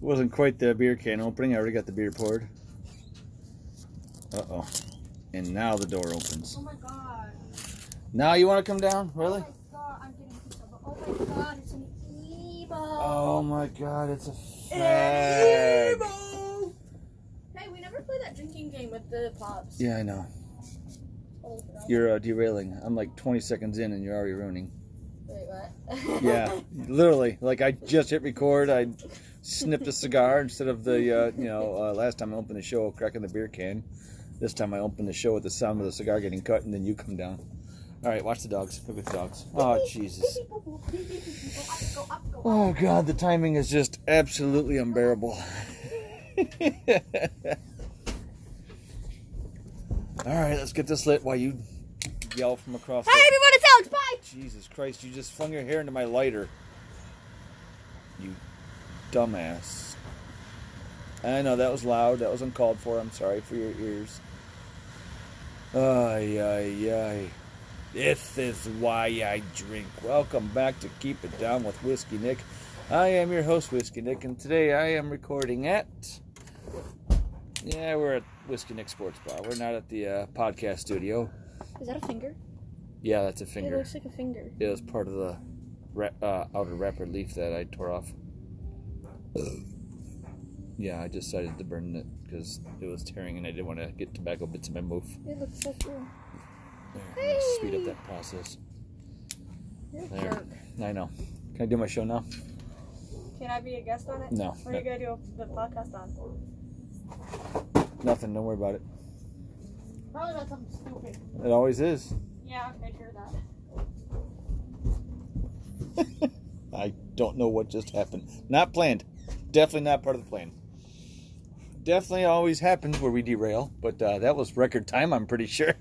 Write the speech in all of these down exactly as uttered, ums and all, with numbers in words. Wasn't quite the beer can opening. I already got the beer poured. Uh-oh. And now the door opens. Oh my god. Now you want to come down? Really? Oh my god, I'm getting pizza. Oh my god, it's an evil. Oh my god, it's a fag. It's evil. Hey, we never played that drinking game with the pops. Yeah, I know. Oh, you're uh, derailing. I'm like twenty seconds in and you're already ruining. Wait, what? Yeah, literally. Like, I just hit record. I snipped a cigar instead of the, uh, you know, uh, last time I opened the show, cracking the beer can. This time I opened the show with the sound of the cigar getting cut, and then you come down. All right, watch the dogs. Look at the dogs. Oh, Jesus. Oh, God, the timing is just absolutely unbearable. All right, let's get this lit while you yell from across the... Hey, everyone, it's Alex Pike! Jesus Christ, you just flung your hair into my lighter. You dumbass. I know, that was loud. That was uncalled for. I'm sorry for your ears. Ay, ay, ay. This is why I drink. Welcome back to Keep It Down with Whiskey Nick. I am your host, Whiskey Nick, and today I am recording at... Yeah, we're at Whiskey Nick Sports Bar. We're not at the uh, podcast studio. Is that a finger? Yeah, that's a finger. It looks like a finger. It was part of the rap, uh, outer wrapper leaf that I tore off. Yeah, I decided to burn it because it was tearing and I didn't want to get tobacco bits in my mouth. It looks so cool. There, hey. Let's speed up that process. You're there. A jerk. I know. Can I do my show now? Can I be a guest on it? No. What are you going to do the podcast on? Nothing. Don't worry about it. Probably about something stupid. It always is. Yeah, I hear that. I don't know what just happened. Not planned. Definitely not part of the plan. Definitely always happens where we derail, but uh, that was record time, I'm pretty sure.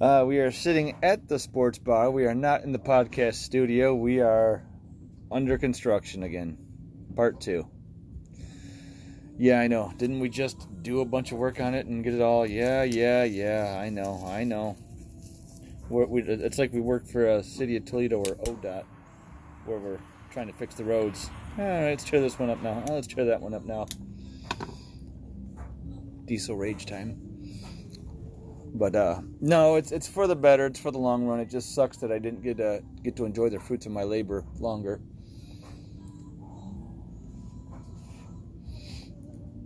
uh, we are sitting at the sports bar. We are not in the podcast studio. We are under construction again. Part two. Yeah, I know. Didn't we just do a bunch of work on it and get it all? Yeah, yeah, yeah. I know, I know. We're, we, it's like we work for a City of Toledo or O D O T, where we're trying to fix the roads. All right, let's tear this one up now. Oh, let's tear that one up now. Diesel rage time. But uh, no, it's it's for the better. It's for the long run. It just sucks that I didn't get uh, get to enjoy the fruits of my labor longer.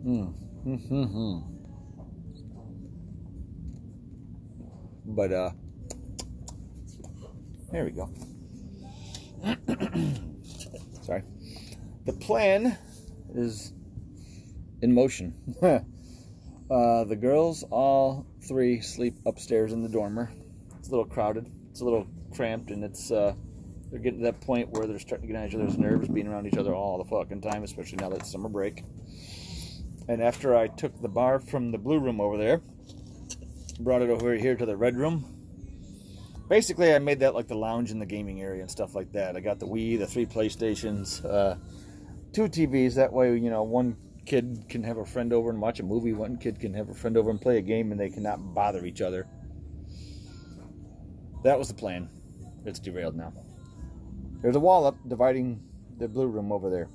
Mm. Mm-hmm. But uh, there we go. Sorry. The plan is in motion. uh, the girls, all three, sleep upstairs in the dormer. It's a little crowded. It's a little cramped, and it's uh, they're getting to that point where they're starting to get on each other's nerves, being around each other all the fucking time, especially now that it's summer break. And after I took the bar from the blue room over there, brought it over here to the red room. Basically, I made that like the lounge in the gaming area and stuff like that. I got the Wii, the three PlayStations, uh, two T Vs. That way, you know, one kid can have a friend over and watch a movie. One kid can have a friend over and play a game, and they cannot bother each other. That was the plan. It's derailed now. There's a wall up dividing the blue room over there.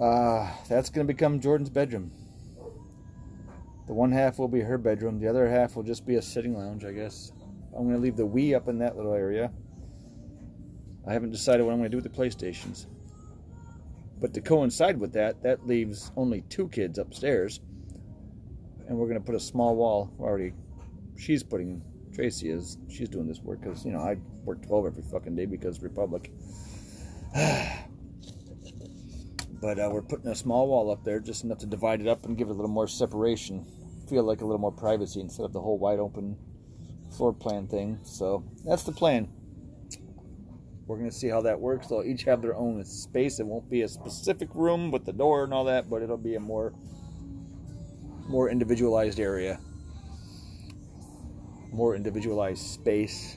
Uh, that's going to become Jordan's bedroom. The one half will be her bedroom. The other half will just be a sitting lounge, I guess. I'm going to leave the Wii up in that little area. I haven't decided what I'm going to do with the PlayStations. But to coincide with that, that leaves only two kids upstairs. And we're going to put a small wall already. She's putting, Tracy is, she's doing this work because, you know, I work twelve every fucking day because Republic. But uh, we're putting a small wall up there, just enough to divide it up and give it a little more separation. Feel like a little more privacy instead of the whole wide open floor plan thing. So that's the plan. We're going to see how that works. They'll each have their own space. It won't be a specific room with the door and all that, but it'll be a more, more individualized area. More individualized space.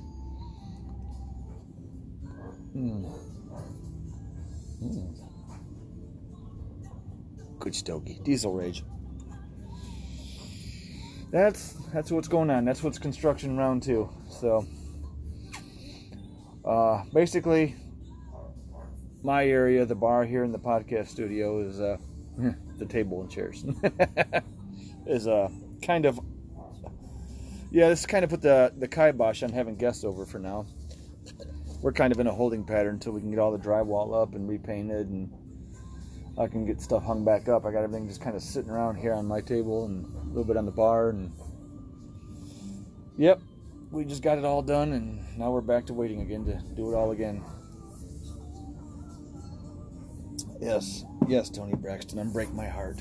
Mm. Mm. Good stogie. Diesel rage. That's that's what's going on. That's what's construction round two. So Uh, basically, my area, the bar here in the podcast studio, is uh, the table and chairs. is uh, kind of, yeah, this kind of put the, the kibosh on having guests over for now. We're kind of in a holding pattern until we can get all the drywall up and repainted, and I can get stuff hung back up. I got everything just kind of sitting around here on my table and a little bit on the bar. And yep, we just got it all done, and now we're back to waiting again to do it all again. Yes, yes, Tony Braxton, I'm breaking my heart.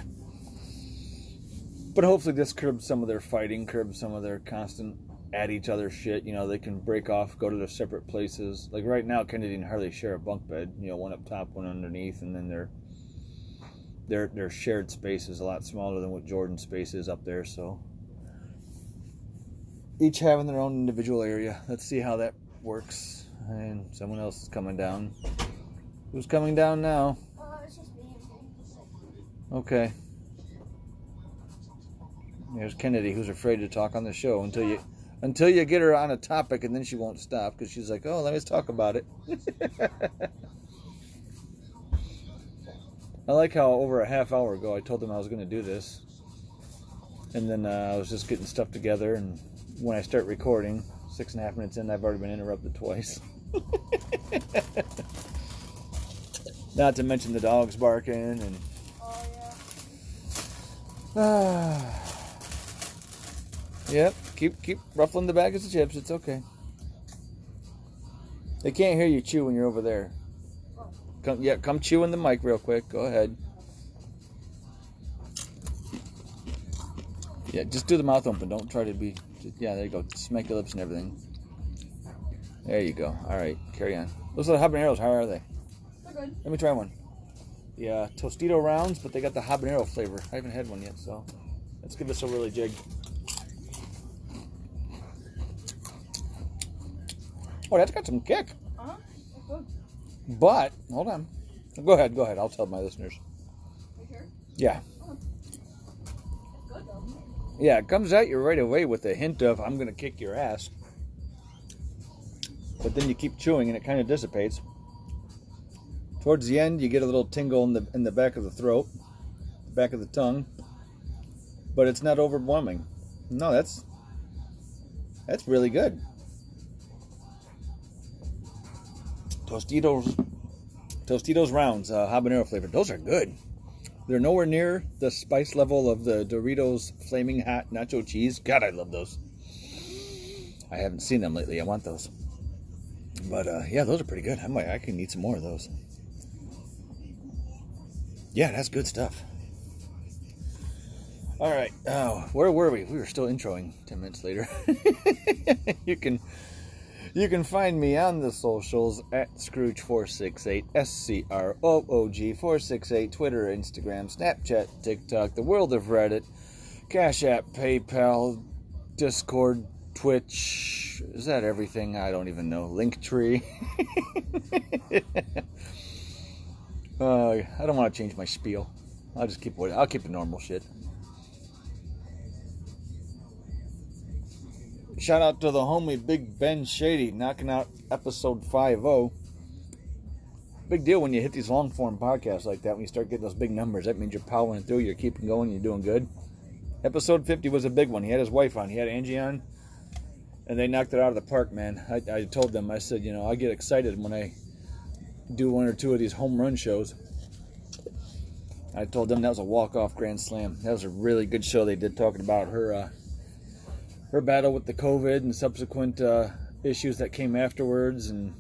But hopefully this curbs some of their fighting, curbs some of their constant at each other shit. You know, they can break off, go to their separate places. Like right now, Kennedy and Harley share a bunk bed, you know, one up top, one underneath, and then their their their shared space is a lot smaller than what Jordan's space is up there. So each having their own individual area. Let's see how that works. And someone else is coming down. Who's coming down now? Oh, it's just me. Okay. There's Kennedy, who's afraid to talk on the show until you until you get her on a topic, and then she won't stop because she's like, oh, let me talk about it. I like how over a half hour ago I told them I was going to do this, and then uh, I was just getting stuff together, and when I start recording, six and a half minutes in, I've already been interrupted twice. Not to mention the dogs barking, and oh, yeah. Ah. Yep, keep keep ruffling the bags of chips. It's okay. They can't hear you chew when you're over there. Come, yeah, come chew in the mic real quick. Go ahead. Yeah, just do the mouth open. Don't try to be. Just, yeah, there you go. Smack your lips and everything. There you go. All right, carry on. Those are the habaneros. How are they? They're good. Let me try one. Yeah, Tostito rounds, but they got the habanero flavor. I haven't had one yet, so let's give this a really jig. Oh, that's got some kick. Uh-huh. That's good. But, hold on. Go ahead, go ahead. I'll tell my listeners. Are you sure? Yeah. Oh. It's good, though. Yeah, it comes at you right away with a hint of, I'm going to kick your ass. But then you keep chewing, and it kind of dissipates. Towards the end, you get a little tingle in the in the back of the throat, the back of the tongue. But it's not overwhelming. No, that's that's really good. Tostitos, Tostitos rounds, uh, habanero flavored. Those are good. They're nowhere near the spice level of the Doritos Flaming Hot Nacho Cheese. God, I love those. I haven't seen them lately. I want those. But uh, yeah, those are pretty good. I might, I can eat some more of those. Yeah, that's good stuff. All right. Oh, where were we? We were still introing ten minutes later. You can. You can find me on the socials at Scrooge four six eight, S C R O O G four six eight, Twitter, Instagram, Snapchat, TikTok, the world of Reddit, Cash App, PayPal, Discord, Twitch, is that everything? I don't even know. Linktree. uh, I don't want to change my spiel. I'll just keep I'll keep the normal shit. Shout out to the homie Big Ben Shady, knocking out episode five oh. Big deal when you hit these long-form podcasts like that, when you start getting those big numbers. That means you're powering through, you're keeping going, you're doing good. Episode fifty was a big one. He had his wife on. He had Angie on. And they knocked it out of the park, man. I, I told them, I said, you know, I get excited when I do one or two of these home run shows. I told them that was a walk-off grand slam. That was a really good show they did, talking about her... Uh, her battle with the COVID and subsequent uh, issues that came afterwards, and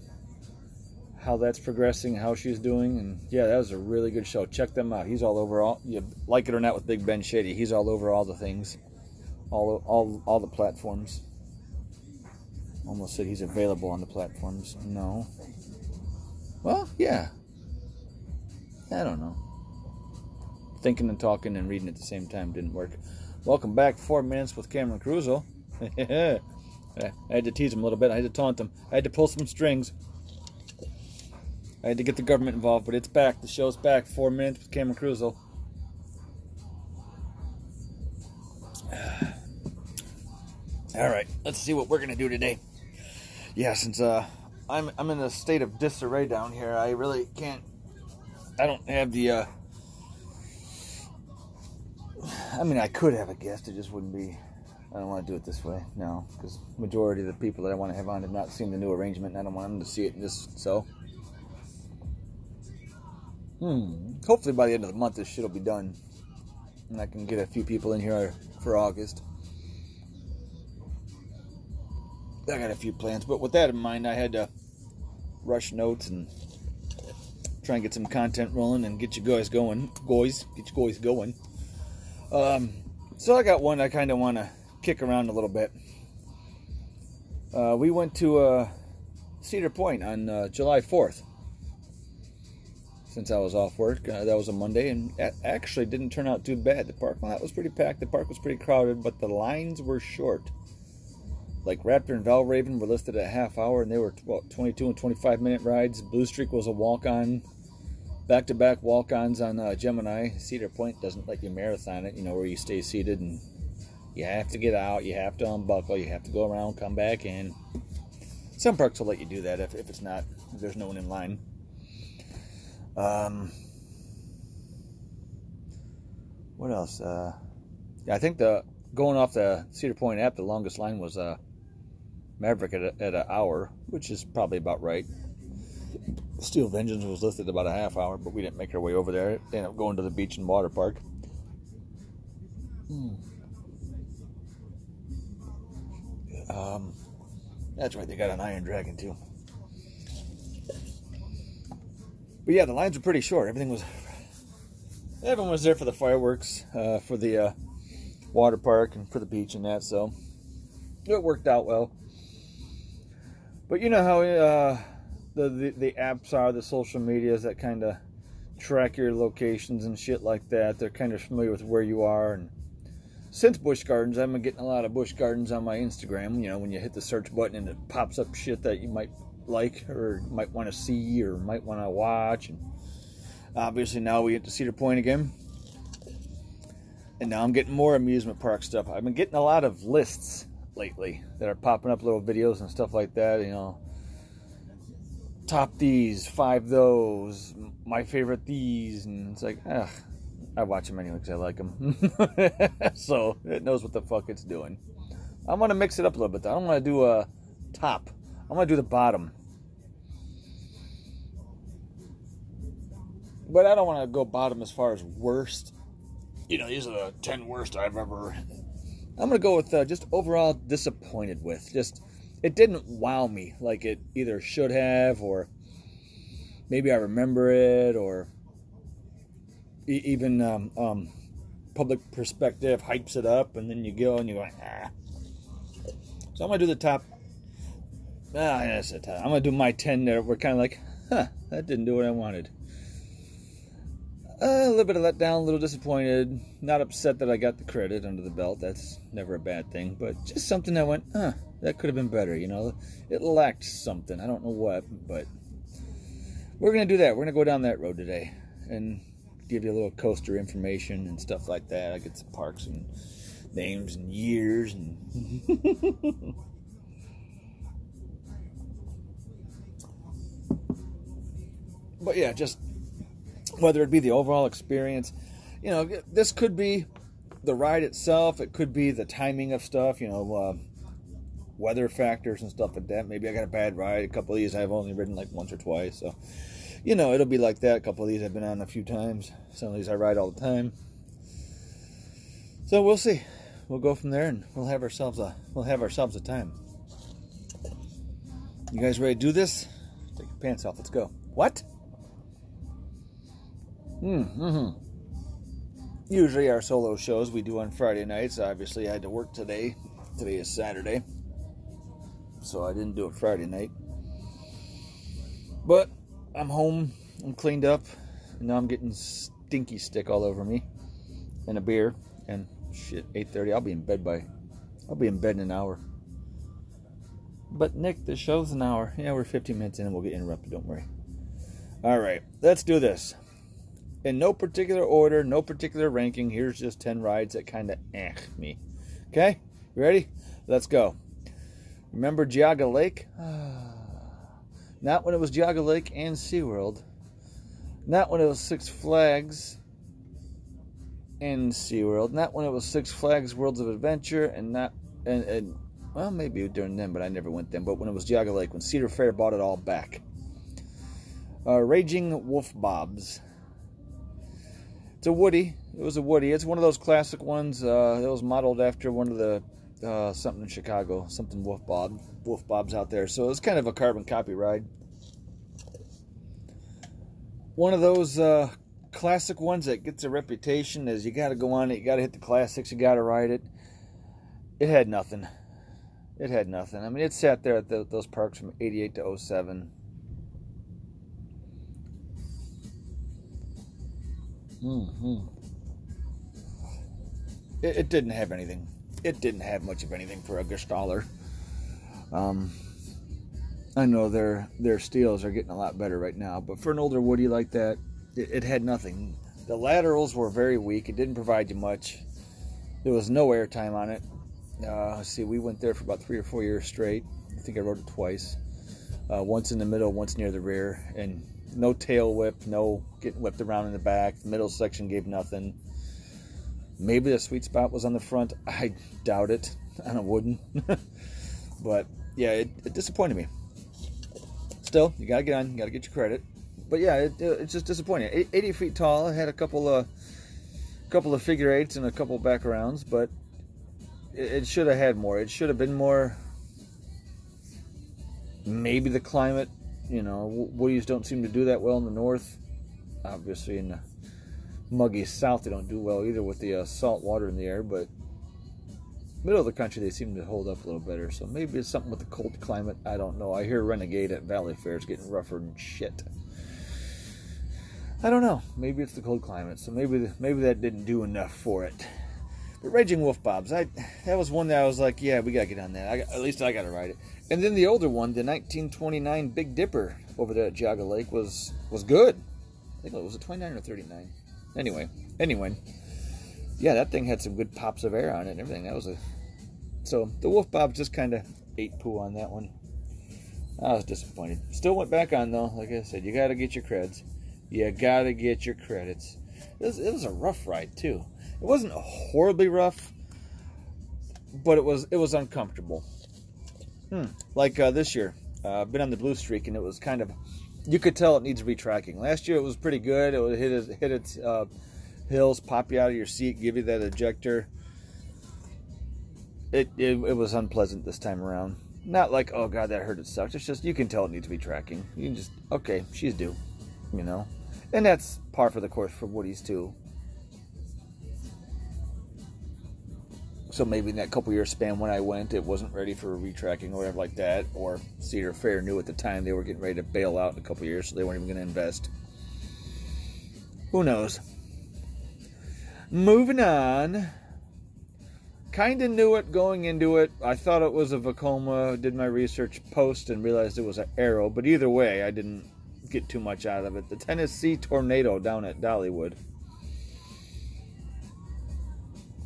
how that's progressing, how she's doing. And yeah, that was a really good show. Check them out. He's all over all, you like it or not, with Big Ben Shady. He's all over all the things, all all all the platforms. Almost said he's available on the platforms. No. Well, yeah. I don't know. Thinking and talking and reading at the same time didn't work. Welcome back, Four Minutes with Cameron Caruso. I had to tease him a little bit. I had to taunt him. I had to pull some strings. I had to get the government involved, but it's back. The show's back. Four Minutes with Cameron Caruso. All right, let's see what we're going to do today. Yeah, since uh, I'm I'm in a state of disarray down here. I really can't. I don't have the. Uh, I mean, I could have a guest. It just wouldn't be. I don't want to do it this way now, because majority of the people that I want to have on have not seen the new arrangement, and I don't want them to see it in this. So, hmm. Hopefully by the end of the month, this shit'll be done, and I can get a few people in here for August. I got a few plans, but with that in mind, I had to rush notes and try and get some content rolling and get you guys going. Guys, get you guys going. Um, so I got one I kind of want to kick around a little bit. Uh, we went to uh, Cedar Point on uh, July fourth. Since I was off work, uh, that was a Monday, and it actually didn't turn out too bad. The parking lot was pretty packed, the park was pretty crowded, but the lines were short. Like Raptor and Valraven were listed at a half hour, and they were well, twenty-two and twenty-five minute rides. Blue Streak was a walk-on, back-to-back walk-ons on uh, Gemini. Cedar Point doesn't let you marathon it, you know, where you stay seated and you have to get out, you have to unbuckle, you have to go around, come back in. Some parks will let you do that if, if it's not, if there's no one in line. Um, what else? Uh, I think the going off the Cedar Point app, the longest line was uh. Maverick at, a, at an hour, which is probably about right. Steel Vengeance was listed about a half hour, but we didn't make our way over there. They ended up going to the beach and water park. Mm. Um, that's right, they got an Iron Dragon too. But yeah, the lines were pretty short. Everything was, everyone was there for the fireworks, uh, for the uh, water park, and for the beach and that. So it worked out well. But you know how uh, the, the the apps are, the social medias that kind of track your locations and shit like that. They're kind of familiar with where you are. And since Bush Gardens, I've been getting a lot of Bush Gardens on my Instagram. You know, when you hit the search button and it pops up shit that you might like or might want to see or might want to watch. And obviously now we get to Cedar Point again. And now I'm getting more amusement park stuff. I've been getting a lot of lists lately that are popping up, little videos and stuff like that. You know, top these, five those, my favorite these. And it's like, ugh, I watch them anyway because I like them. So it knows what the fuck it's doing. I want to mix it up a little bit. I don't want to do a top. I'm going to do the bottom. But I don't want to go bottom as far as worst. You know, these are the ten worst I've ever... I'm going to go with uh, just overall disappointed with. Just, it didn't wow me like it either should have, or maybe I remember it, or e- even um, um, public perspective hypes it up, and then you go and you go, ah. So I'm going to do the top... Ah, that's it. I'm going to do my ten there. We're kind of like, huh, that didn't do what I wanted. Uh, a little bit of letdown, a little disappointed. Not upset that I got the credit under the belt. That's never a bad thing. But just something that went, huh, that could have been better, you know. It lacked something. I don't know what, but we're going to do that. We're going to go down that road today and give you a little coaster information and stuff like that. I get some parks and names and years and... But yeah, just whether it be the overall experience, you know, this could be the ride itself. It could be the timing of stuff, you know, uh, weather factors and stuff like that. Maybe I got a bad ride. A couple of these I've only ridden like once or twice. So, you know, it'll be like that. A couple of these I've been on a few times. Some of these I ride all the time. So we'll see. We'll go from there and we'll have ourselves a, we'll have ourselves a time. You guys ready to do this? Take your pants off. Let's go. What? Mm-hmm. Usually our solo shows we do on Friday nights. Obviously I had to work today. Today is Saturday, so I didn't do it Friday night. But I'm home, I'm cleaned up, and now I'm getting stinky stick all over me, and a beer, and shit, eight thirty, I'll be in bed by, I'll be in bed in an hour. But Nick, the show's an hour. Yeah, we're fifteen minutes in and we'll get interrupted, don't worry. Alright, let's do this. In no particular order, no particular ranking, here's just ten rides that kind of eh me. Okay? You ready? Let's go. Remember Geauga Lake? Ah, Not when it was Geauga Lake and SeaWorld. Not when it was Six Flags and SeaWorld. Not when it was Six Flags Worlds of Adventure, and not and, and well, maybe during them, but I never went then. But when it was Geauga Lake, when Cedar Fair bought it all back. Uh, Raging Wolf Bobs. It's a Woody. It was a Woody. It's one of those classic ones. Uh, it was modeled after one of the uh, something in Chicago, something Wolf Bob, Wolf Bobs out there. So it was kind of a carbon copy ride. One of those uh, classic ones that gets a reputation as you got to go on it, you got to hit the classics, you got to ride it. It had nothing. It had nothing. I mean, it sat there at the, those parks from eighty-eight to oh seven. Mm-hmm. It, it didn't have anything. It didn't have much of anything for a Gestaller. Um, I know their their steels are getting a lot better right now, but for an older Woody like that, it, it had nothing. The laterals were very weak. It didn't provide you much. There was no airtime on it. Uh, let's see, we went there for about three or four years straight. I think I rode it twice. Uh, once in the middle, once near the rear, and no tail whip, no getting whipped around in the back. The middle section gave nothing. Maybe the sweet spot was on the front. I doubt it. I wouldn't. But, yeah, it, it disappointed me. Still, you got to get on. You got to get your credit. But, yeah, it, it, it's just disappointing. eighty feet tall. It had a couple of, couple of figure eights and a couple of back rounds. But it, it should have had more. It should have been more. Maybe the climate. You know, Woodies don't seem to do that well in the north. Obviously, in the muggy south, they don't do well either with the uh, salt water in the air. But middle of the country, they seem to hold up a little better. So maybe it's something with the cold climate. I don't know. I hear Renegade at Valley Fair is getting rougher and shit. I don't know. Maybe it's the cold climate. So maybe maybe that didn't do enough for it. But Raging Wolf Bobs, I that was one that I was like, yeah, we gotta get on that. I, at least I gotta ride it. And then the older one, the nineteen twenty-nine Big Dipper over there at Geauga Lake was was good. I think it was a twenty-nine or thirty-nine. Anyway, anyway, yeah, that thing had some good pops of air on it and everything. That was a so the Wolf Bob just kind of ate poo on that one. I was disappointed. Still went back on though. Like I said, you gotta get your creds. You gotta get your credits. It was, it was a rough ride too. It wasn't horribly rough, but it was it was uncomfortable. Hmm. Like uh, this year, uh, been on the Blue Streak, and it was kind of, you could tell it needs retracking. Last year it was pretty good. It would hit its, hit its uh, hills, pop you out of your seat, give you that ejector. It, it it was unpleasant this time around. Not like, oh god, that hurt, it sucked. It's just you can tell it needs retracking. You can just, okay, she's due, you know, and that's par for the course for Woodies too. So maybe in that couple year span when I went, it wasn't ready for retracking or whatever like that. Or Cedar Fair knew at the time they were getting ready to bail out in a couple years, so they weren't even going to invest. Who knows? Moving on. Kind of knew it going into it. I thought it was a Vekoma. Did my research post and realized it was an Arrow. But either way, I didn't get too much out of it. The Tennessee Tornado down at Dollywood.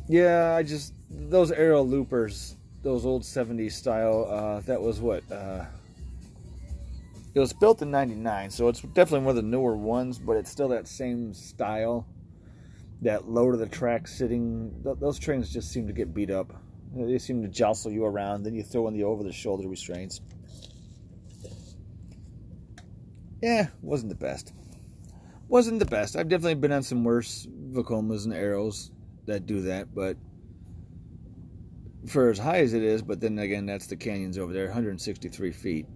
Yeah, I just... Those Arrow loopers, those old seventies style, uh, that was what? Uh, it was built in ninety-nine, so it's definitely one of the newer ones, but it's still that same style. That low to the track sitting. Th- those trains just seem to get beat up. They seem to jostle you around. Then you throw in the over-the-shoulder restraints. Yeah, wasn't the best. Wasn't the best. I've definitely been on some worse Vekomas and Arrows that do that, but... for as high as it is, but then again, that's the canyons over there, one hundred sixty-three feet.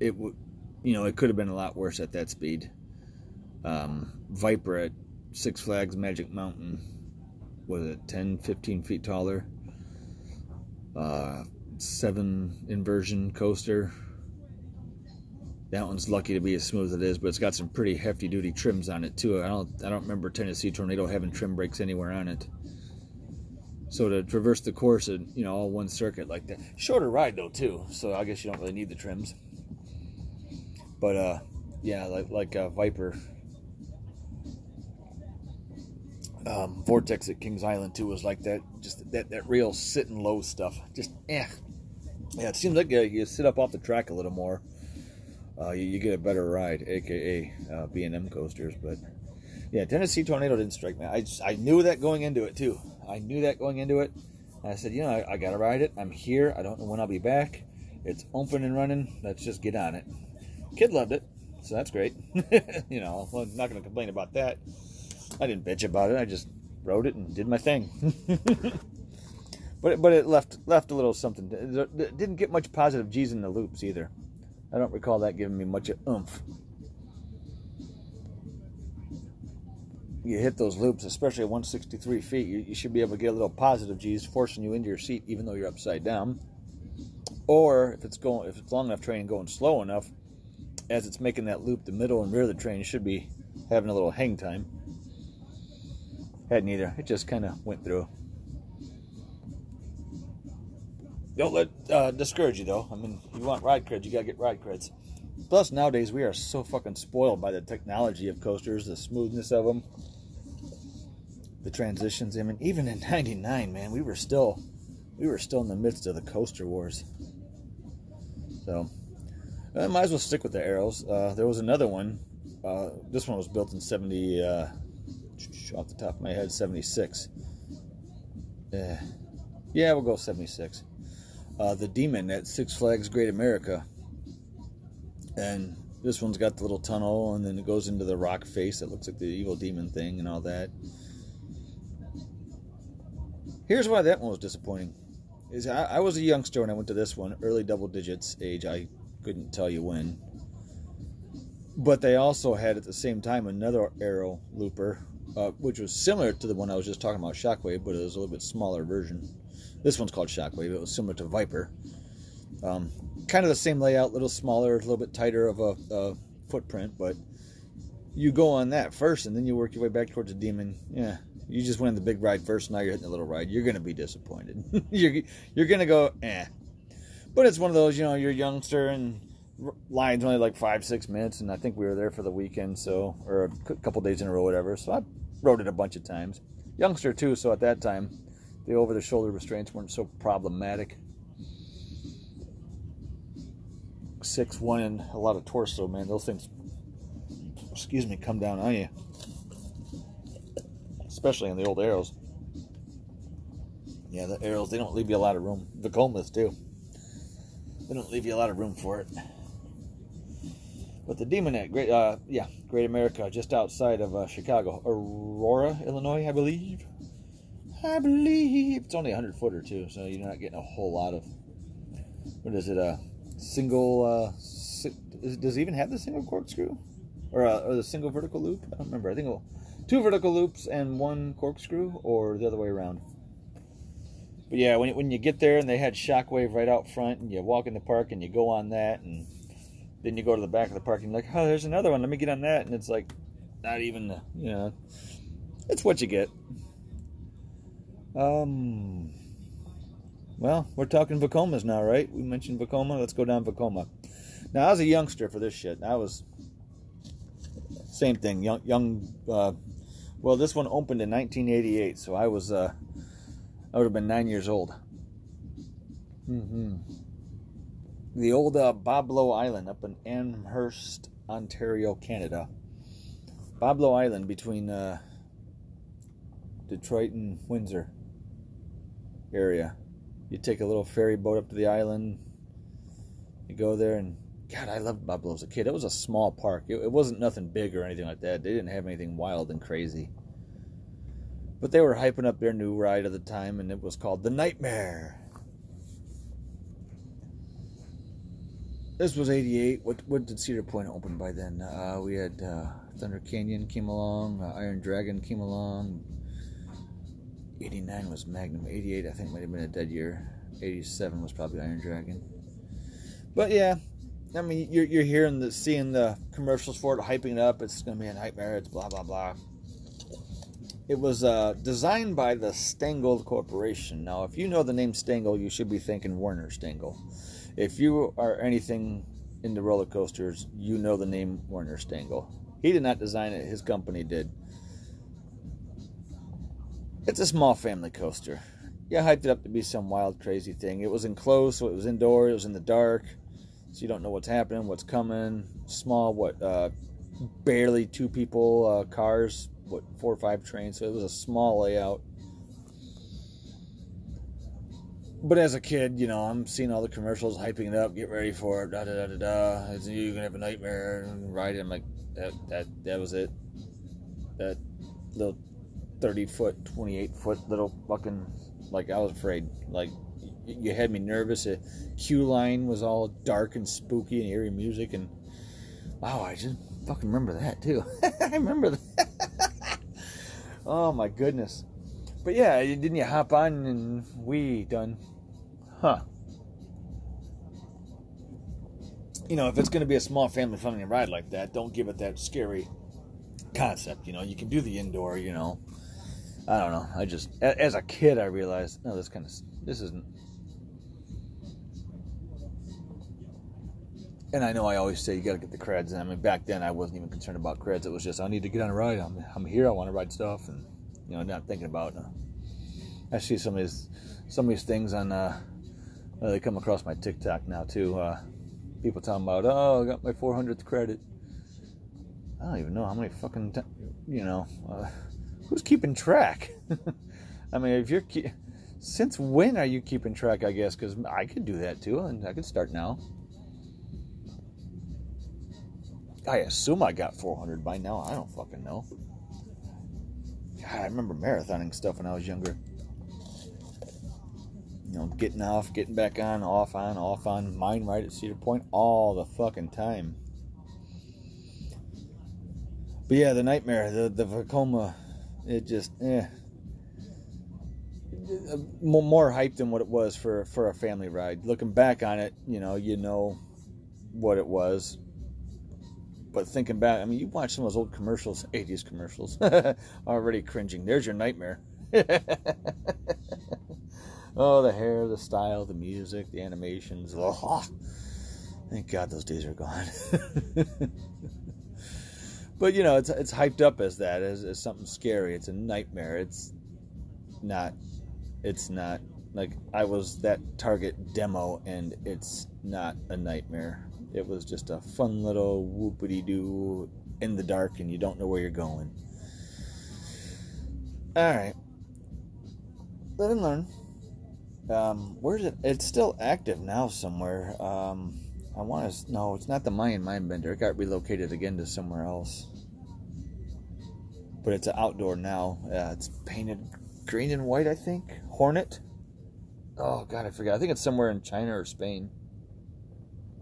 It would, you know, it could have been a lot worse at that speed. Um, Viper at Six Flags Magic Mountain was it ten, fifteen feet taller. Uh, seven inversion coaster. That one's lucky to be as smooth as it is, but it's got some pretty hefty duty trims on it too. I don't, I don't remember Tennessee Tornado having trim brakes anywhere on it. So to traverse the course in, you know, all one circuit like that. Shorter ride, though, too. So I guess you don't really need the trims. But, uh, yeah, like, like uh, Viper. Um, Vortex at Kings Island, too, was like that. Just that, that real sitting low stuff. Just, eh. Yeah, it seems like uh, you sit up off the track a little more. uh, you, you get a better ride, aka uh, B and M coasters. But yeah, Tennessee Tornado didn't strike me. I just, I knew that going into it too. I knew that going into it. I said, you know, I, I gotta ride it. I'm here. I don't know when I'll be back. It's open and running. Let's just get on it. Kid loved it, so that's great. You know, I'm not gonna complain about that. I didn't bitch about it. I just rode it and did my thing. But it, but it left left a little something. It didn't get much positive G's in the loops either. I don't recall that giving me much oomph. You hit those loops, especially at one sixty-three feet, you, you should be able to get a little positive G's forcing you into your seat, even though you're upside down. Or if it's going, if it's long enough train going slow enough, as it's making that loop, the middle and rear of the train should be having a little hang time. Had neither. It just kind of went through. Don't let uh, discourage you, though. I mean, you want ride creds, you got to get ride creds. Plus, nowadays, we are so fucking spoiled by the technology of coasters, the smoothness of them, the transitions. I mean, even in ninety-nine, man, we were still we were still in the midst of the coaster wars. So, I might as well stick with the Arrows. Uh, there was another one. Uh, this one was built in seventy, uh, off the top of my head, seventy-six. Uh, yeah, we'll go seventy-six. Uh, the Demon at Six Flags Great America. And this one's got the little tunnel, and then it goes into the rock face that looks like the evil demon thing and all that. Here's why that one was disappointing. Is I, I was a youngster when I went to this one, early double digits age. I couldn't tell you when. But they also had at the same time another Arrow looper, uh, which was similar to the one I was just talking about, Shockwave, but it was a little bit smaller version. This one's called Shockwave. It was similar to Viper. Um, kind of the same layout, a little smaller, a little bit tighter of a, a footprint, but you go on that first and then you work your way back towards the Demon. Yeah, you just went in the big ride first, now you're hitting the little ride. You're going to be disappointed. you're you're going to go, eh. But it's one of those, you know, you're a youngster and line's only like five, six minutes, and I think we were there for the weekend, so, or a couple days in a row, whatever, so I rode it a bunch of times. Youngster too, so at that time, the over-the-shoulder restraints weren't so problematic. six one and a lot of torso, man. Those things, excuse me, come down on you. Especially in the old Arrows. Yeah, the Arrows, they don't leave you a lot of room. The Vekomas do. They don't leave you a lot of room for it. But the Demon at Great, uh, yeah, Great America, just outside of uh, Chicago. Aurora, Illinois, I believe. I believe. It's only a hundred-footer, too, so you're not getting a whole lot of... What is it, uh... Single, uh, si is, does it even have the single corkscrew? Or, uh, or the single vertical loop? I don't remember. I think it'll, two vertical loops and one corkscrew, or the other way around. But yeah, when, when you get there and they had Shockwave right out front, and you walk in the park and you go on that, and then you go to the back of the park and you're like, oh, there's another one, let me get on that. And it's like, not even, the, you know, it's what you get. Um... Well, we're talking Vekomas now, right? We mentioned Vekoma. Let's go down Vekoma. Now, I was a youngster for this shit. I was... Same thing. Young... young. Uh, well, this one opened in nineteen eighty-eight, so I was... Uh, I would have been nine years old. Mm-hmm. The old uh, Boblo Island up in Amherst, Ontario, Canada. Boblo Island between uh, Detroit and Windsor area. You take a little ferry boat up to the island. You go there, and God, I loved Boblo as a kid. It was a small park. It, it wasn't nothing big or anything like that. They didn't have anything wild and crazy. But they were hyping up their new ride at the time, and it was called the Nightmare. This was eighty-eight. What what did Cedar Point open by then? Uh, we had uh, Thunder Canyon came along. Uh, Iron Dragon came along. eighty-nine was Magnum. eighty-eight, I think, might have been a dead year. eighty-seven was probably Iron Dragon. But, yeah, I mean, you're, you're hearing the, seeing the commercials for it, hyping it up. It's going to be a nightmare. It's blah, blah, blah. It was uh, designed by the Stengel Corporation. Now, if you know the name Stengel, you should be thinking Werner Stengel. If you are anything into roller coasters, you know the name Werner Stengel. He did not design it. His company did. It's a small family coaster. Yeah, hyped it up to be some wild, crazy thing. It was enclosed, so it was indoor. It was in the dark. So you don't know what's happening, what's coming. Small, what, uh, barely two people, uh, cars, what, four or five trains. So it was a small layout. But as a kid, you know, I'm seeing all the commercials, hyping it up, get ready for it, da da da da da. It's, you're gonna have a nightmare and ride it. I'm like, that that that was it. That little thirty foot, twenty-eight foot little fucking, like, I was afraid. Like, you had me nervous. The queue line was all dark and spooky and eerie music, and wow, I just fucking remember that too. I remember that. Oh my goodness. But yeah, didn't you hop on and we done? Huh. You know, if it's going to be a small family-friendly ride like that, don't give it that scary concept, you know. You can do the indoor, you know. I don't know. I just, as a kid, I realized, no, this kind of, this isn't. And I know I always say you got to get the creds in. I mean, back then I wasn't even concerned about creds. It was just, I need to get on a ride. I'm, I'm here. I want to ride stuff and, you know, not thinking about. Uh, I see some of these, some of these things on. Uh, uh, they come across my TikTok now too. Uh, people talking about, oh, I got my four hundredth credit. I don't even know how many fucking. T- you know, uh, who's keeping track? I mean, if you're, ke- since when are you keeping track? I guess because I could do that too, and I could start now. I assume I got four hundred by now. I don't fucking know. God, I remember marathoning stuff when I was younger. You know, getting off, getting back on, off on, off on. Mine right at Cedar Point all the fucking time. But yeah, the nightmare, the, the Vekoma, it just, eh. More hype than what it was for, for a family ride. Looking back on it, you know, you know what it was. But thinking back, I mean, you watch some of those old commercials, eighties commercials, already cringing. There's your nightmare. Oh, the hair, the style, the music, the animations. Oh, thank God those days are gone. But, you know, it's it's hyped up as that, as, as something scary. It's a nightmare. It's not, it's not, like, I was that Target demo, and it's not a nightmare. It was just a fun little whoopity-doo in the dark, and you don't know where you're going. All right. Live and learn. Um, where's it? It's still active now somewhere. Um, I want to... No, it's not the Mayan Mindbender. It got relocated again to somewhere else. But it's outdoor now. Uh, it's painted green and white, I think. Hornet. Oh, God, I forgot. I think it's somewhere in China or Spain.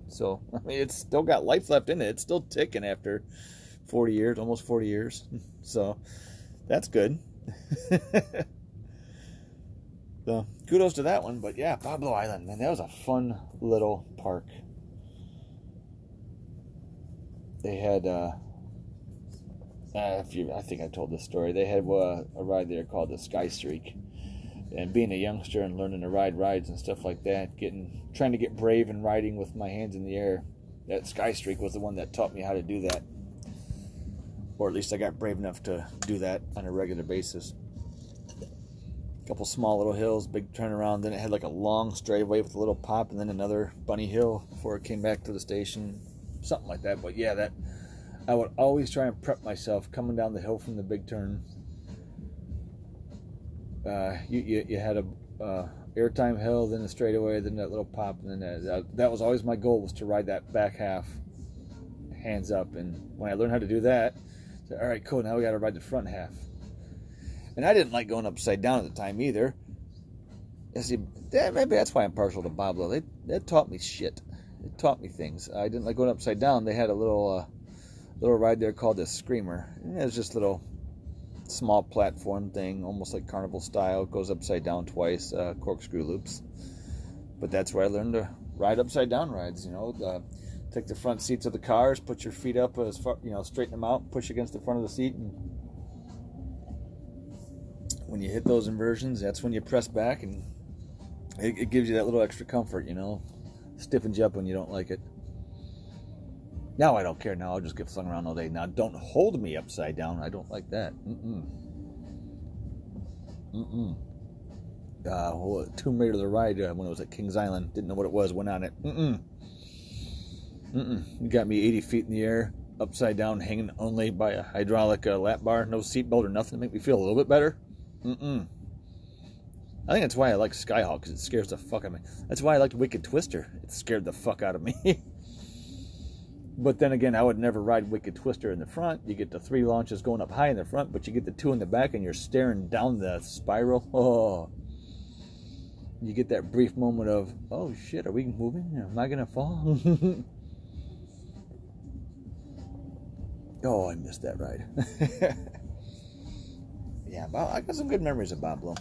So, I mean, it's still got life left in it. It's still ticking after forty years, almost forty years. So, that's good. So, kudos to that one. But, yeah, Boblo Island, man, that was a fun little park. They had, uh, uh if you, I think I told this story. They had uh, a ride there called the Sky Streak. And being a youngster and learning to ride rides and stuff like that, getting trying to get brave and riding with my hands in the air, that Sky Streak was the one that taught me how to do that. Or at least I got brave enough to do that on a regular basis. A couple small little hills, big turnaround, then it had like a long straightaway with a little pop, and then another bunny hill before it came back to the station, something like that. But yeah, that I would always try and prep myself coming down the hill from the big turn. Uh, you, you you had a uh, airtime hill, then a straightaway, then that little pop, and then that, that that was always my goal, was to ride that back half, hands up. And when I learned how to do that, I said, all right, cool, now we got to ride the front half. And I didn't like going upside down at the time either. I see, that, maybe that's why I'm partial to Boblo. They that taught me shit. It taught me things. I didn't like going upside down. They had a little uh, little ride there called the Screamer. And it was just little. Small platform thing, almost like carnival style. Goes upside down twice, uh, corkscrew loops. But that's where I learned to ride upside down rides. You know, uh, take the front seats of the cars, put your feet up as far, you know, straighten them out, push against the front of the seat. And when you hit those inversions, that's when you press back, and it, it gives you that little extra comfort. You know, stiffens you up when you don't like it. Now I don't care. Now I'll just get flung around all day. Now don't hold me upside down. I don't like that. Mm-mm. Mm-mm. Uh, well, Tomb Raider the ride uh, when it was at Kings Island. Didn't know what it was. Went on it. Mm-mm. Mm-mm. You got me eighty feet in the air, upside down, hanging only by a hydraulic uh, lap bar. No seatbelt or nothing to make me feel a little bit better. Mm-mm. I think that's why I like Skyhawk, because it scares the fuck out of me. That's why I liked Wicked Twister. It scared the fuck out of me. But then again, I would never ride Wicked Twister in the front. You get the three launches going up high in the front, but you get the two in the back, and you're staring down the spiral. Oh. You get that brief moment of, oh shit, are we moving? Am I going to fall? Oh, I missed that ride. Yeah, I got some good memories of Boblo.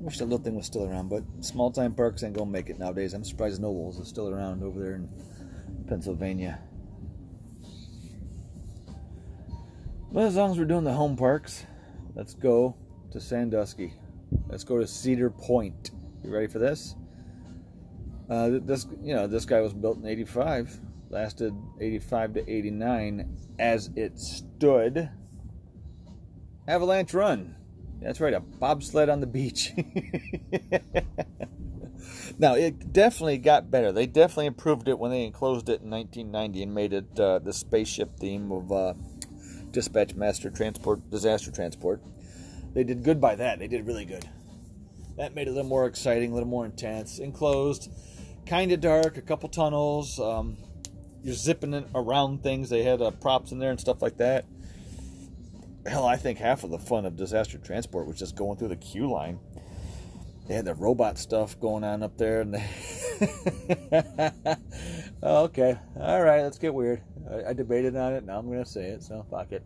Wish that little thing was still around, but small time parks ain't gonna make it nowadays. I'm surprised Nobles is still around over there in Pennsylvania. But as long as we're doing the home parks, let's go to Sandusky. Let's go to Cedar Point. You ready for this? Uh, this, you know, this guy was built in eighty-five, lasted eighty-five to eighty-nine as it stood. Avalanche Run. That's right, a bobsled on the beach. Now, it definitely got better. They definitely improved it when they enclosed it in nineteen ninety and made it uh, the spaceship theme of uh, Dispatch Master Transport, Disaster Transport. They did good by that. They did really good. That made it a little more exciting, a little more intense. Enclosed, kind of dark, a couple tunnels. Um, you're zipping it around things. They had uh, props in there and stuff like that. Hell, I think half of the fun of Disaster Transport was just going through the queue line. They had the robot stuff going on up there. And they... Okay. All right. Let's get weird. I, I debated on it. Now I'm going to say it, so fuck it.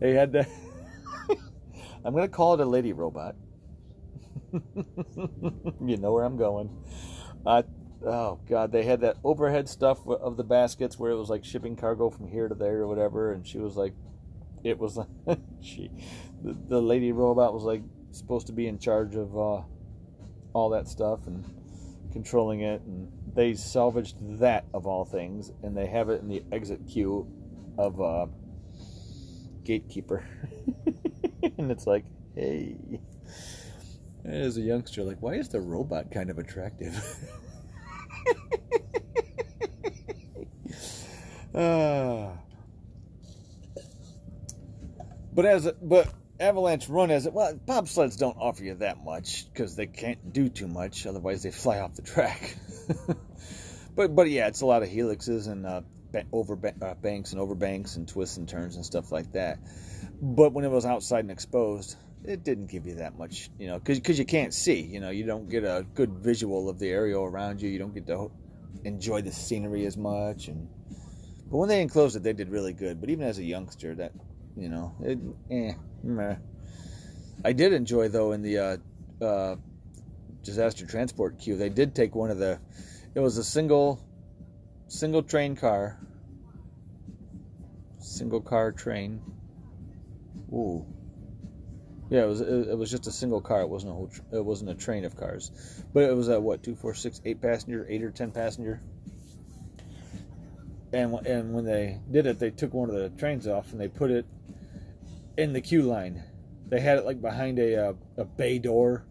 They had the... I'm going to call it a lady robot. You know where I'm going. Uh, oh, God. They had that overhead stuff of the baskets where it was like shipping cargo from here to there or whatever, and she was like... It was like she, the, the lady robot was like supposed to be in charge of uh, all that stuff and controlling it. And they salvaged that of all things, and they have it in the exit queue of uh, Gatekeeper. And it's like, hey, as a youngster, like, why is the robot kind of attractive? Ah. But as a, but Avalanche Run as it well, bobsleds don't offer you that much because they can't do too much, otherwise they fly off the track. but but yeah, it's a lot of helixes and uh, over uh, banks and over banks and twists and turns and stuff like that. But when it was outside and exposed, it didn't give you that much, you know, because you can't see, you know, you don't get a good visual of the area around you. You don't get to enjoy the scenery as much. And but when they enclosed it, they did really good. But even as a youngster, that. You know, it, eh, meh. I did enjoy, though, in the uh, uh, disaster transport queue, they did take one of the, it was a single, single train car, single car train. Ooh. Yeah, it was it, it was just a single car. It wasn't a whole, tr- it wasn't a train of cars, but it was a, what, two, four, six, eight passenger, eight or ten passenger. And and when they did it, they took one of the trains off and they put it in the queue line. They had it like behind a uh, a bay door,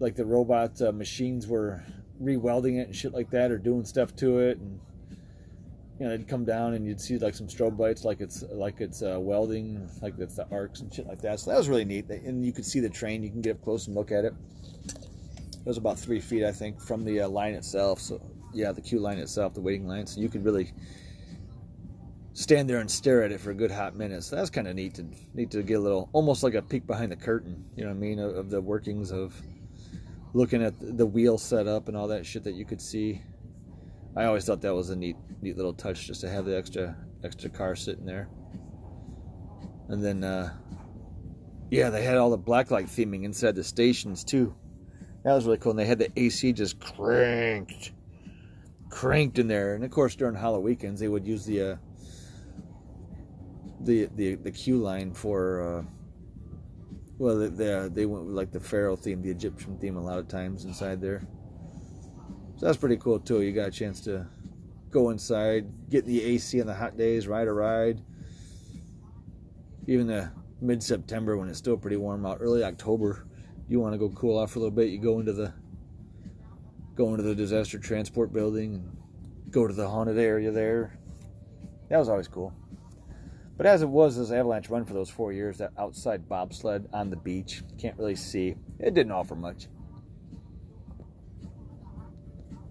like the robot uh, machines were rewelding it and shit like that, or doing stuff to it. And you know, they'd come down and you'd see like some strobe lights, like it's like it's uh, welding, like it's the arcs and shit like that. So that was really neat. And you could see the train. You can get up close and look at it. It was about three feet, I think, from the uh, line itself. So. Yeah, the queue line itself, the waiting line. So you could really stand there and stare at it for a good hot minute. So that's kind of neat to neat to get a little, almost like a peek behind the curtain, you know what I mean, of, of the workings of looking at the wheel setup and all that shit that you could see. I always thought that was a neat neat little touch, just to have the extra extra car sitting there. And then, uh, yeah, they had all the blacklight theming inside the stations too. That was really cool. And they had the A C just cranked. cranked in there, and of course during Halloween weekends they would use the uh, the the the queue line for uh, well they they, they went with like the pharaoh theme, the Egyptian theme a lot of times inside there. So that's pretty cool too. You got a chance to go inside, get in the A C on the hot days, ride a ride. Even the mid-September when it's still pretty warm out, early October, you want to go cool off for a little bit. You go into the going to the Disaster Transport building and go to the haunted area there. That was always cool. But as it was this Avalanche Run for those four years, that outside bobsled on the beach, can't really see. It didn't offer much.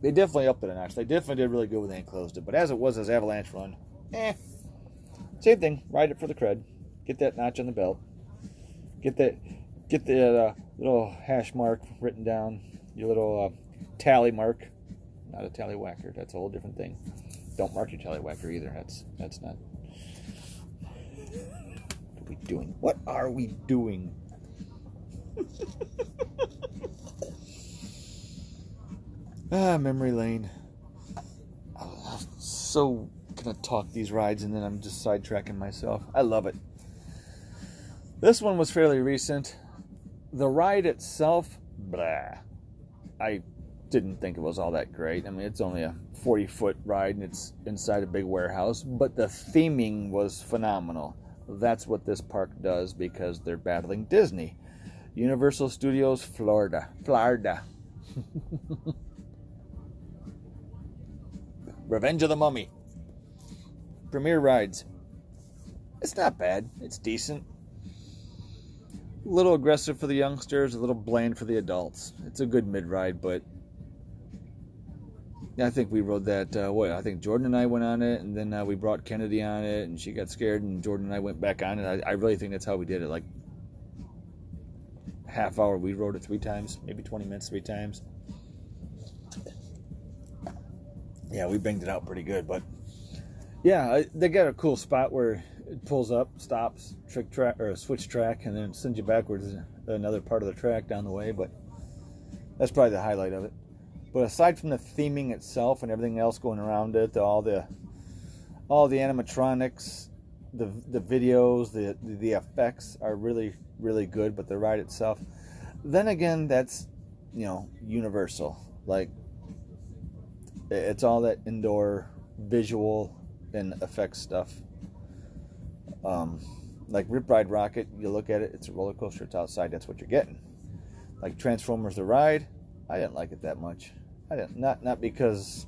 They definitely upped it a notch. They definitely did really good when they enclosed it. But as it was this Avalanche Run, eh. Same thing. Ride it for the cred. Get that notch on the belt. Get that, get that uh, little hash mark written down. Your little uh, tally mark. Not a tally whacker. That's a whole different thing. Don't mark your tally whacker either. That's that's not... What are we doing? What are we doing? Ah, memory lane. Oh, I'm so gonna talk these rides and then I'm just sidetracking myself. I love it. This one was fairly recent. The ride itself, blah. I didn't think it was all that great. I mean, it's only a forty-foot ride and it's inside a big warehouse, but the theming was phenomenal. That's what this park does because they're battling Disney. Universal Studios, Florida. Florida. Revenge of the Mummy. Premier rides. It's not bad. It's decent. A little aggressive for the youngsters, a little bland for the adults. It's a good mid-ride, but I think we rode that, uh, what, I think Jordan and I went on it, and then uh, we brought Kennedy on it, and she got scared, and Jordan and I went back on it. I, I really think that's how we did it. Like, half hour, we rode it three times, maybe twenty minutes three times. Yeah, we banged it out pretty good, but yeah, they got a cool spot where it pulls up, stops, trick track or switch track, and then sends you backwards another part of the track down the way. But that's probably the highlight of it. But aside from the theming itself and everything else going around it, all the all the animatronics, the the videos, the the effects are really really good. But the ride itself, then again, that's, you know, Universal. Like, it's all that indoor visual and effects stuff. Um, like Rip Ride Rocket, you look at it, it's a roller coaster, it's outside, that's what you're getting. Like Transformers the Ride, I didn't like it that much. I didn't, not not because,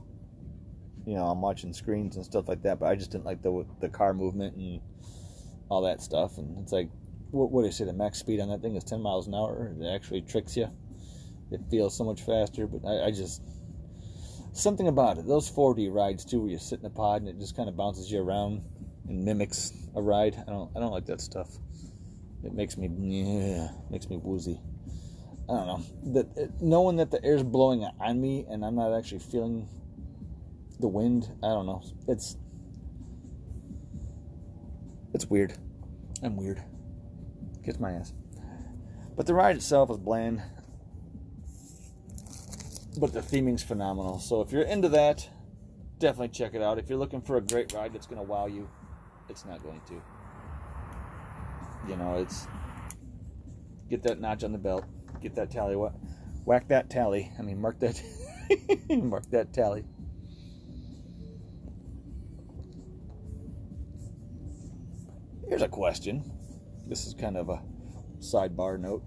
you know, I'm watching screens and stuff like that, but I just didn't like the the car movement and all that stuff. And it's like, what, what do you say, the max speed on that thing is ten miles an hour? It actually tricks you. It feels so much faster, but I, I just... Something about it. Those four D rides, too, where you sit in a pod and it just kind of bounces you around and mimics a ride. I don't I don't like that stuff. It makes me... Yeah, makes me woozy. I don't know. That it, knowing that the air's blowing on me and I'm not actually feeling the wind, I don't know. It's... It's weird. I'm weird. Gets my ass. But the ride itself is bland. But the theming's phenomenal. So if you're into that, definitely check it out. If you're looking for a great ride that's going to wow you, it's not going to. You know, it's... Get that notch on the belt. Get that tally. Wh- whack that tally. I mean, mark that... mark that tally. Here's a question. This is kind of a sidebar note.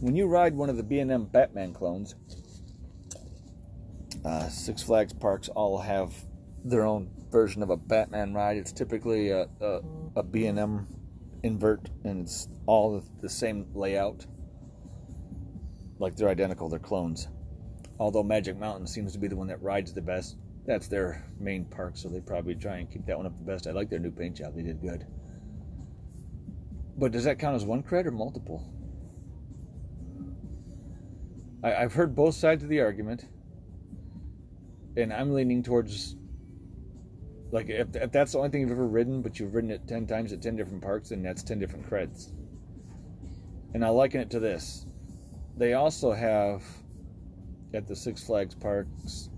When you ride one of the B and M Batman clones, uh, Six Flags parks all have their own version of a Batman ride. It's typically a, a, a B and M invert, and it's all the same layout. Like, they're identical. They're clones. Although Magic Mountain seems to be the one that rides the best. That's their main park, so they probably try and keep that one up the best. I like their new paint job. They did good. But does that count as one cred or multiple? I've heard both sides of the argument, and I'm leaning towards, like, if, if that's the only thing you've ever ridden, but you've ridden it ten times at ten different parks, then that's ten different creds. And I liken it to this. They also have, at the Six Flags parks,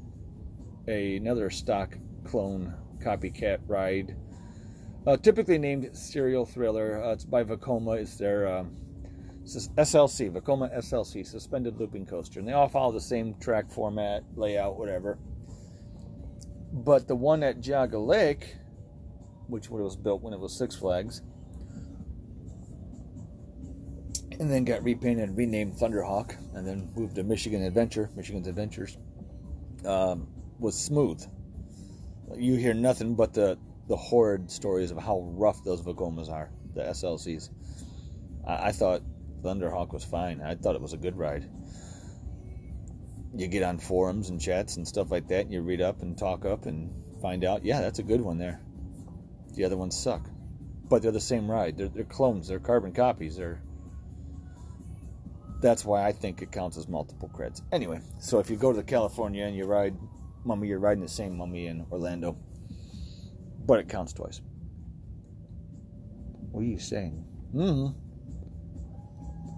a, another stock clone copycat ride, uh, typically named Serial Thriller. Uh, it's by Vekoma. It's their... Um, S L C, Vekoma S L C, Suspended Looping Coaster. And they all follow the same track format, layout, whatever. But the one at Geauga Lake, which was built when it was Six Flags, and then got repainted and renamed Thunderhawk, and then moved to Michigan Adventure, Michigan's Adventures, um, was smooth. You hear nothing but the, the horrid stories of how rough those Vekomas are, the S L Cs. I, I thought Thunderhawk was fine. I thought it was a good ride. You get on forums and chats and stuff like that, and you read up and talk up and find out, yeah, that's a good one there. The other ones suck. But they're the same ride. They're, they're clones. They're carbon copies. They're... That's why I think it counts as multiple creds. Anyway, so if you go to California and you ride Mummy, you're riding the same Mummy in Orlando. But it counts twice. What are you saying? Mm-hmm.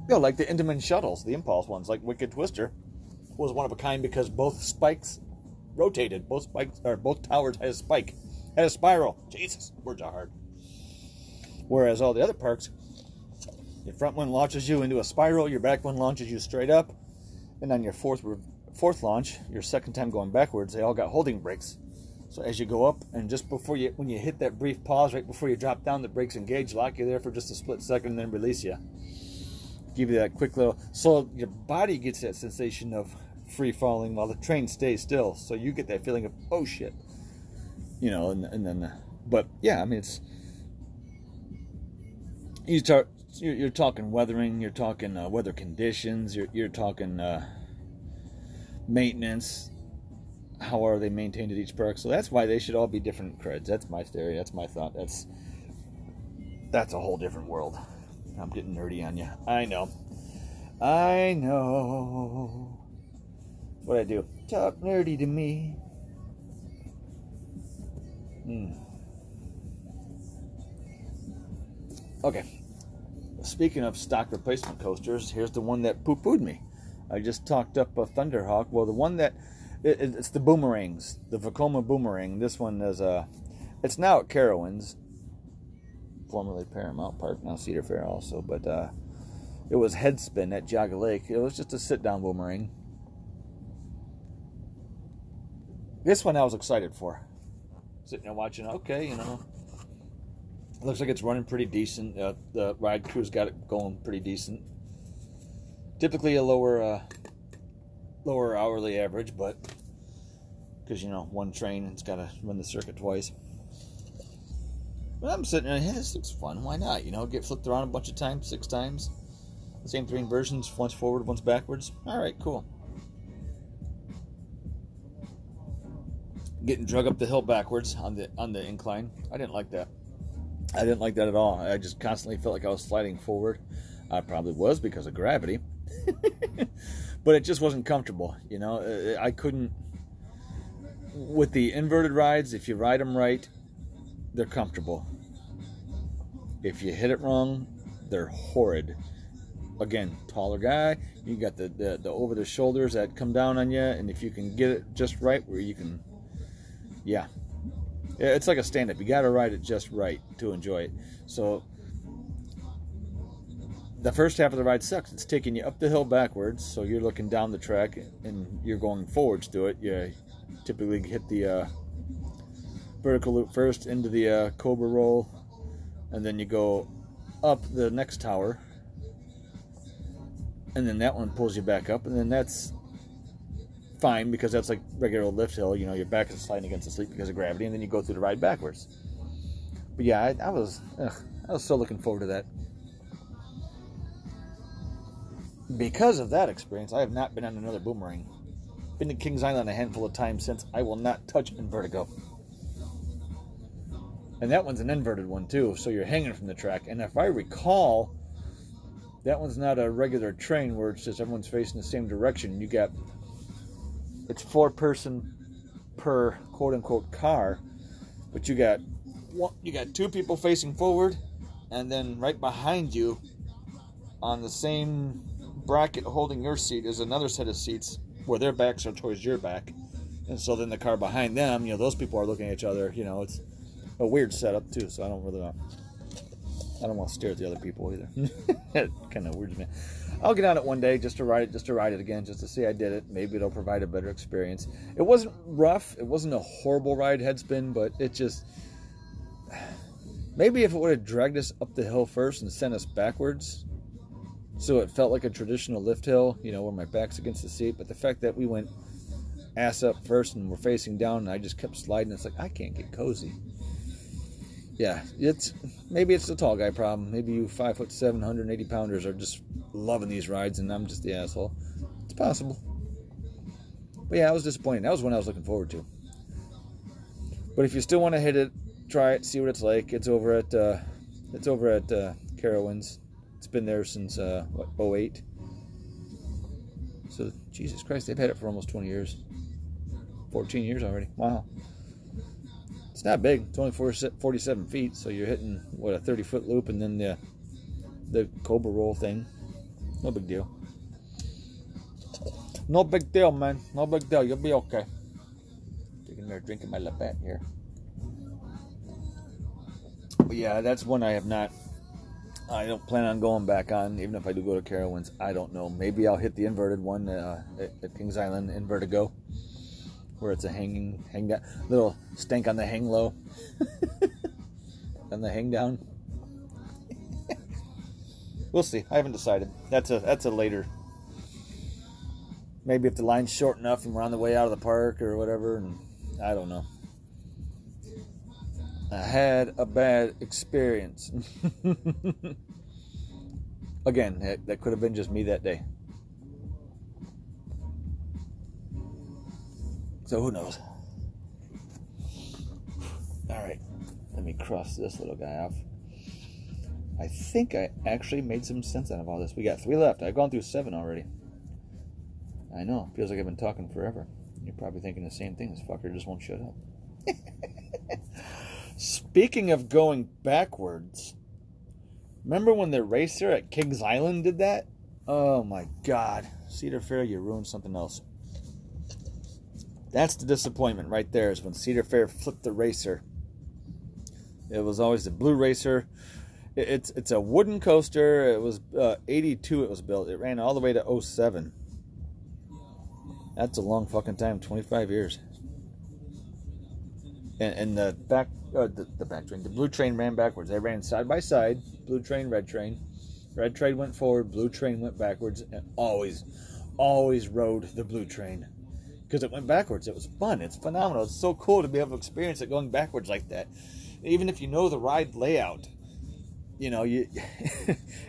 Yeah, like the Intamin shuttles, the Impulse ones, like Wicked Twister, was one of a kind because both spikes rotated. Both spikes, or both towers had a spike, had a spiral. Jesus, words are hard. Whereas all the other parks, your front one launches you into a spiral, your back one launches you straight up, and on your fourth fourth launch, your second time going backwards, they all got holding brakes. So as you go up, and just before you, when you hit that brief pause right before you drop down, the brakes engage, lock you there for just a split second, and then release you. Give you that quick little, so your body gets that sensation of free falling while the train stays still, so you get that feeling of, oh shit, you know, and, and then, but yeah, I mean, it's, you start, you're, you're talking weathering, you're talking uh, weather conditions, you're, you're talking uh, maintenance, how are they maintained at each park, so that's why they should all be different creds. That's my theory, that's my thought, that's, that's a whole different world. I'm getting nerdy on you. I know. I know. That's what I do. Talk nerdy to me. Hmm. Okay. Speaking of stock replacement coasters, here's the one that poo-pooed me. I just talked up a Thunderhawk. Well, the one that... It, it, it's the boomerangs. The Vekoma boomerang. This one is a... It's now at Carowinds. Formerly Paramount Park, now Cedar Fair also, but uh, it was Headspin at Geauga Lake. It was just a sit-down boomerang. This one I was excited for. Sitting there watching, okay, you know. It looks like it's running pretty decent. Uh, the ride crew's got it going pretty decent. Typically a lower, uh, lower hourly average, but because, you know, one train, it's got to run the circuit twice. But I'm sitting there, hey, this looks fun. Why not? You know, get flipped around a bunch of times, six times. The same three inversions, once forward, once backwards. All right, cool. Getting drug up the hill backwards on the on the incline. I didn't like that. I didn't like that at all. I just constantly felt like I was sliding forward. I probably was because of gravity. But it just wasn't comfortable, you know. I couldn't... With the inverted rides, if you ride them right... They're comfortable. If you hit it wrong, they're horrid. Again, taller guy, you got the, the, the over the shoulders that come down on you, and if you can get it just right where you can, yeah. It's like a stand-up. You got to ride it just right to enjoy it. So the first half of the ride sucks. It's taking you up the hill backwards, so you're looking down the track, and you're going forwards to it. You typically hit the... Uh, vertical loop first into the uh, cobra roll, and then you go up the next tower, and then that one pulls you back up, and then that's fine because that's like regular lift hill, you know, your back is sliding against the sleep because of gravity, and then you go through the ride backwards. But yeah, I, I was ugh, I was so looking forward to that. Because of that experience, I have not been on another boomerang. Been to Kings Island a handful of times since. I will not touch in vertigo. And that one's an inverted one, too, so you're hanging from the track. And if I recall, that one's not a regular train where it's just everyone's facing the same direction. You got, it's four person per quote-unquote car, but you got one, you got two people facing forward, and then right behind you on the same bracket holding your seat is another set of seats where their backs are towards your back. And so then the car behind them, you know, those people are looking at each other, you know, it's... A weird setup too, so I don't really want, I don't want to stare at the other people either. It kind of weirds me. I'll get on it one day just to ride it, just to ride it again, just to see I did it. Maybe it'll provide a better experience. It wasn't rough. It wasn't a horrible ride, Headspin, but it just maybe if it would have dragged us up the hill first and sent us backwards, So it felt like a traditional lift hill, you know, where my back's against the seat. But the fact that we went ass up first and we're facing down, and I just kept sliding. It's like, I can't get cozy. Yeah, it's maybe it's the tall guy problem. Maybe you five foot seven, one hundred eighty pounders are just loving these rides, and I'm just the asshole. It's possible. But yeah, I was disappointed. That was one I was looking forward to. But if you still want to hit it, try it, see what it's like. It's over at uh, it's over at uh, Carowinds. It's been there since uh, what, oh eight. So Jesus Christ, they've had it for almost twenty years, fourteen years already. Wow. It's not big. It's only forty-seven feet, so you're hitting, what, a thirty-foot loop, and then the the cobra roll thing. No big deal. No big deal, man. No big deal. You'll be okay. Taking there, drinking my Labatt here. But yeah, that's one I have not. I don't plan on going back on, even if I do go to Carowinds. I don't know. Maybe I'll hit the inverted one uh, at, at Kings Island in Vertigo, where it's a hanging, hang down, little stank on the hang low, on the hang down. We'll see. I haven't decided. That's a that's a later. Maybe if the line's short enough and we're on the way out of the park or whatever, and I don't know. I had a bad experience. Again, that, that could have been just me that day. So who knows? Alright, let me cross this little guy off. I think I actually made some sense out of all this. We got three left. I've gone through seven already. I know, feels like I've been talking forever. You're probably thinking the same thing. This fucker just won't shut up. Speaking of going backwards, remember when the racer at Kings Island did that? Oh my God. Cedar Fair, you ruined something else. That's the disappointment right there, is when Cedar Fair flipped the racer. It was always the blue racer. It, it's it's a wooden coaster. It was uh, eighty-two it was built. It ran all the way to oh seven. That's a long fucking time, twenty-five years. And, and the back, uh, the, the back train, the blue train ran backwards. They ran side by side, blue train, red train. Red train went forward, blue train went backwards, and always, always rode the blue train. Because it went backwards. It was fun. It's phenomenal. It's so cool to be able to experience it going backwards like that. Even if you know the ride layout, you know, you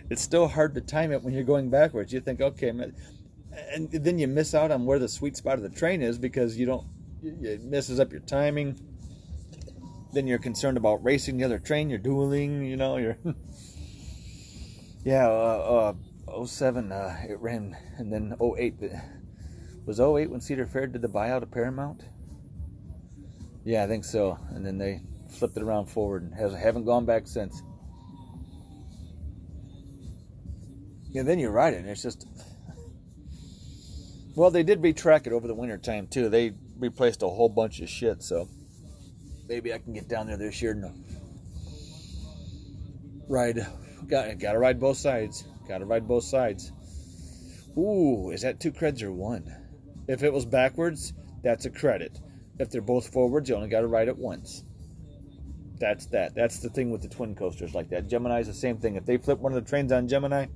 it's still hard to time it when you're going backwards. You think, okay, man, and then you miss out on where the sweet spot of the train is because you don't, it messes up your timing. Then you're concerned about racing the other train. You're dueling, you know, you're, yeah, uh, uh, oh seven, uh, it ran, and then oh eight, the, was oh eight when Cedar Fair did the buyout of Paramount? Yeah, I think so. And then they flipped it around forward and has, haven't gone back since. Yeah, then you ride it, and it's just... Well, they did retrack it over the winter time, too. They replaced a whole bunch of shit, so maybe I can get down there this year and ride. Got, gotta ride both sides. Gotta ride both sides. Ooh, is that two creds or one? If it was backwards, that's a credit. If they're both forwards, you only got to ride it once. That's that. That's the thing with the twin coasters like that. Gemini's the same thing. If they flip one of the trains on Gemini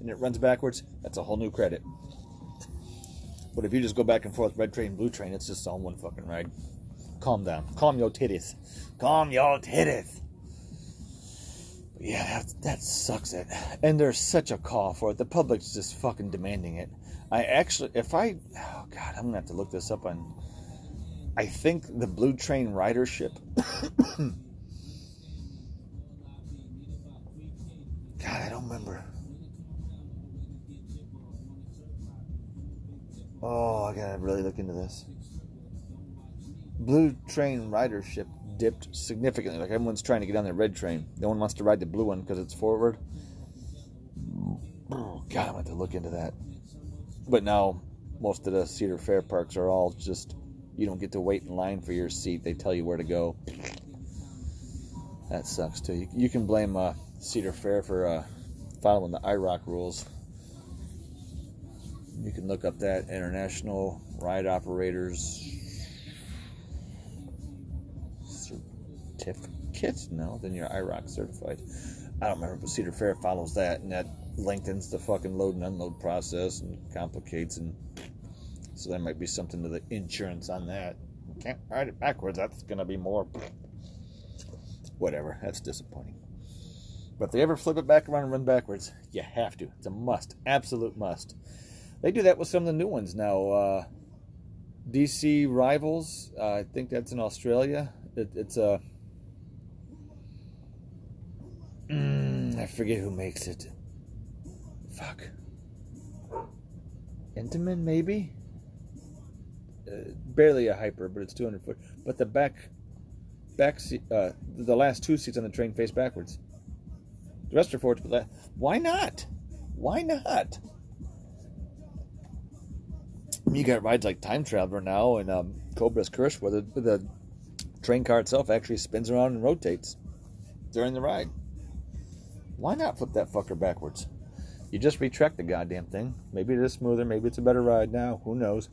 and it runs backwards, that's a whole new credit. But if you just go back and forth, red train, blue train, it's just on one fucking ride. Calm down. Calm your titties. Calm your titties. Yeah, that, that sucks it. And there's such a call for it. The public's just fucking demanding it. I actually, if I, oh God, I'm going to have to look this up on, I think the Blue Train ridership. God, I don't remember. Oh, I got to really look into this. Blue Train ridership dipped significantly. Like, everyone's trying to get on the red train. No one wants to ride the blue one because it's forward. God, I'm going to have to look into that. But now, most of the Cedar Fair parks are all just, you don't get to wait in line for your seat. They tell you where to go. That sucks, too. You, you can blame uh, Cedar Fair for uh, following the I ROC rules. You can look up that International Ride Operators Certificate? No, then you're I ROC certified. I don't remember, but Cedar Fair follows that, and that lengthens the fucking load and unload process and complicates, and so there might be something to the insurance on that. You can't write it backwards. That's going to be more... Whatever. That's disappointing. But if they ever flip it back around and run backwards, you have to. It's a must. Absolute must. They do that with some of the new ones now. Uh, D C Rivals, uh, I think that's in Australia. It, it's a... Mm, I forget who makes it. Fuck. Intamin, maybe? Uh, barely a hyper, but it's two hundred foot. But the back... back seat, uh, the last two seats on the train face backwards. The rest are forwards, but la- why not? Why not? You got rides like Time Traveler now and um, Cobra's Curse, where the, the train car itself actually spins around and rotates during the ride. Why not flip that fucker backwards? You just retract the goddamn thing. Maybe it is smoother. Maybe it's a better ride now. Who knows?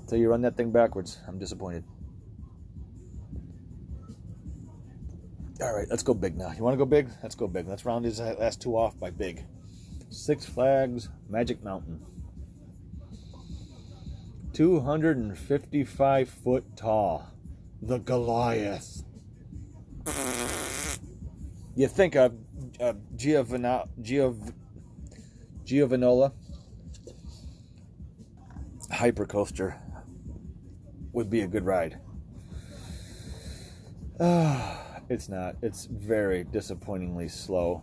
Until you run that thing backwards, I'm disappointed. All right, let's go big now. You want to go big? Let's go big. Let's round these last two off by big. Six Flags Magic Mountain. two hundred fifty-five foot tall. The Goliath. You think of uh, Giovano, Giov, Giovanola Hypercoaster would be a good ride. Ah. It's not. It's very disappointingly slow.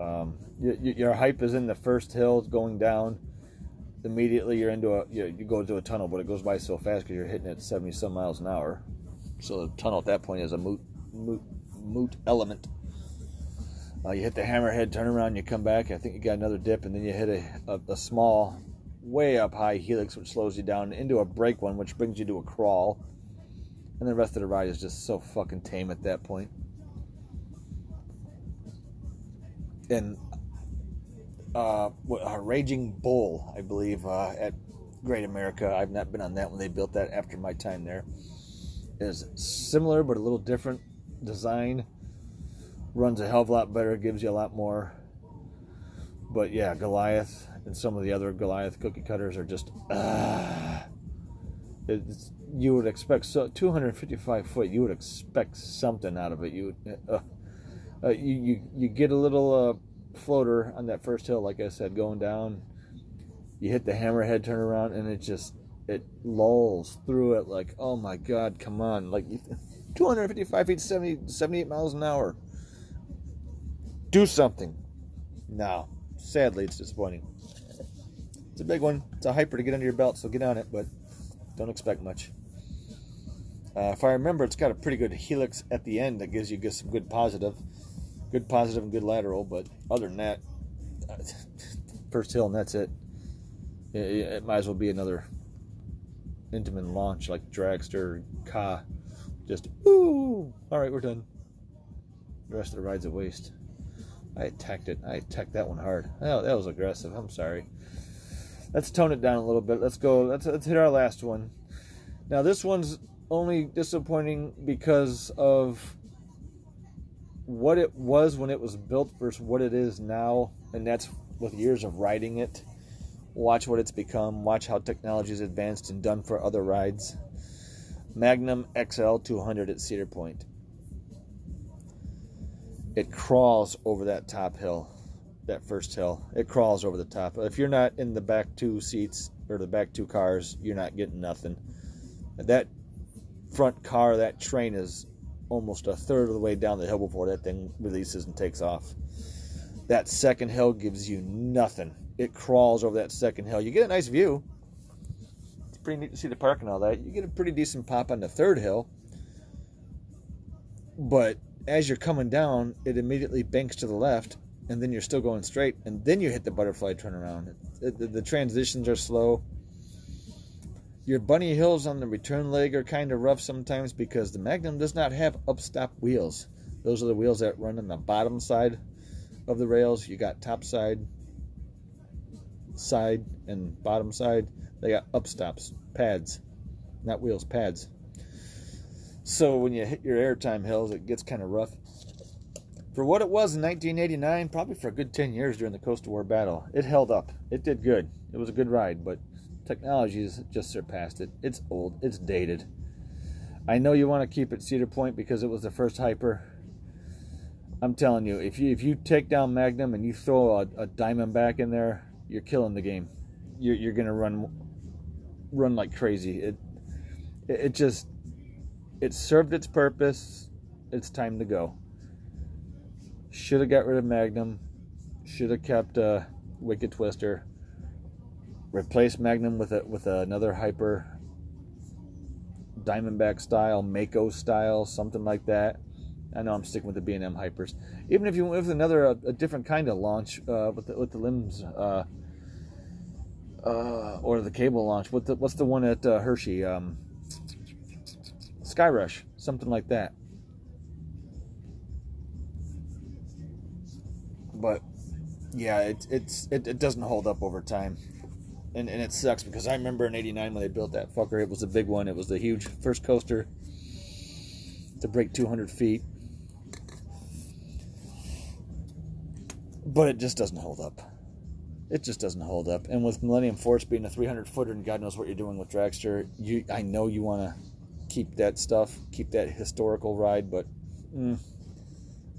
Um, you, you, your hype is in the first hill going down. Immediately you're into a you, you go into a tunnel, but it goes by so fast because you're hitting it seventy some miles an hour. So the tunnel at that point is a moot moot moot element. Uh, you hit the hammerhead, turn around, you come back. I think you got another dip, and then you hit a, a, a small, way up high helix, which slows you down into a break one, which brings you to a crawl. And the rest of the ride is just so fucking tame at that point. And uh, a Raging Bull, I believe, uh, at Great America. I've not been on that one. They built that after my time there. It is similar but a little different design. Runs a hell of a lot better. Gives you a lot more. But yeah, Goliath and some of the other Goliath cookie cutters are just... Uh, it's... You would expect, so two hundred fifty-five foot, you would expect something out of it. You uh, uh, you, you you get a little uh, floater on that first hill, like I said, going down. You hit the hammerhead, turn around, and it just, it lulls through it like, oh my God, come on. Like, two hundred fifty-five feet, seventy, seventy-eight miles an hour. Do something. No. Sadly, it's disappointing. It's a big one. It's a hyper to get under your belt, so get on it, but don't expect much. Uh, if I remember, it's got a pretty good helix at the end that gives you some good positive. Good positive and good lateral, but other than that, uh, first hill and that's it. it. It might as well be another Intamin launch like Dragster, Ka. Just, ooh, all right, we're done. The rest of the ride's a waste. I attacked it. I attacked that one hard. Oh, that was aggressive. I'm sorry. Let's tone it down a little bit. Let's go. Let's, let's hit our last one. Now, this one's only disappointing because of what it was when it was built versus what it is now, and that's with years of riding it. Watch what it's become. Watch how technology's advanced and done for other rides. Magnum X L two hundred at Cedar Point. It crawls over that top hill. That first hill, it crawls over the top. If you're not in the back two seats or the back two cars, you're not getting nothing. That front car, that train is almost a third of the way down the hill before that thing releases and takes off. That second hill gives you nothing. It crawls over that second hill. You get a nice view. It's pretty neat to see the park and all that. You get a pretty decent pop on the third hill. But as you're coming down, it immediately banks to the left. And then you're still going straight, and then you hit the butterfly turnaround. It, it, the transitions are slow. Your bunny hills on the return leg are kind of rough sometimes because the Magnum does not have up-stop wheels. Those are the wheels that run on the bottom side of the rails. You got top side, side, and bottom side. They got up-stops, pads, not wheels, pads. So when you hit your airtime hills, it gets kind of rough. For what it was in nineteen eighty-nine, probably for a good ten years during the Coastal War battle, it held up. It did good. It was a good ride, but technology has just surpassed it. It's old. It's dated. I know you want to keep it Cedar Point because it was the first hyper. I'm telling you, if you if you take down Magnum and you throw a, a Diamondback in there, you're killing the game. You're, you're gonna run, run like crazy. It, it just, it served its purpose. It's time to go. Should have got rid of Magnum. Should have kept uh, Wicked Twister. Replace Magnum with a with another hyper. Diamondback style, Mako style, something like that. I know I'm sticking with the B and M hypers. Even if you went with another, a, a different kind of launch uh, with the, with the limbs, uh, uh, or the cable launch. What the, what's the one at uh, Hershey? Um, Sky Rush, something like that. But yeah, it, it's it, it doesn't hold up over time, and and it sucks because I remember in eighty-nine when they built that fucker, it was a big one. It was the huge first coaster to break two hundred feet. But it just doesn't hold up. It just doesn't hold up. And with Millennium Force being a three hundred footer and God knows what you're doing with Dragster, you I know you want to keep that stuff, keep that historical ride, but mm,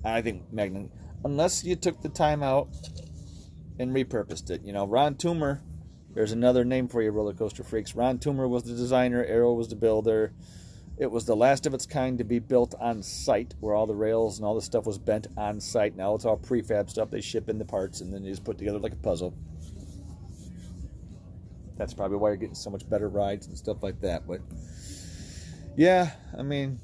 I think Magnum, unless you took the time out and repurposed it. You know, Ron Toomer, there's another name for you roller coaster freaks. Ron Toomer was the designer, Arrow was the builder. It was the last of its kind to be built on site, where all the rails and all the stuff was bent on site. Now it's all prefab stuff. They ship in the parts, and then they just put together like a puzzle. That's probably why you're getting so much better rides and stuff like that. But, yeah, I mean,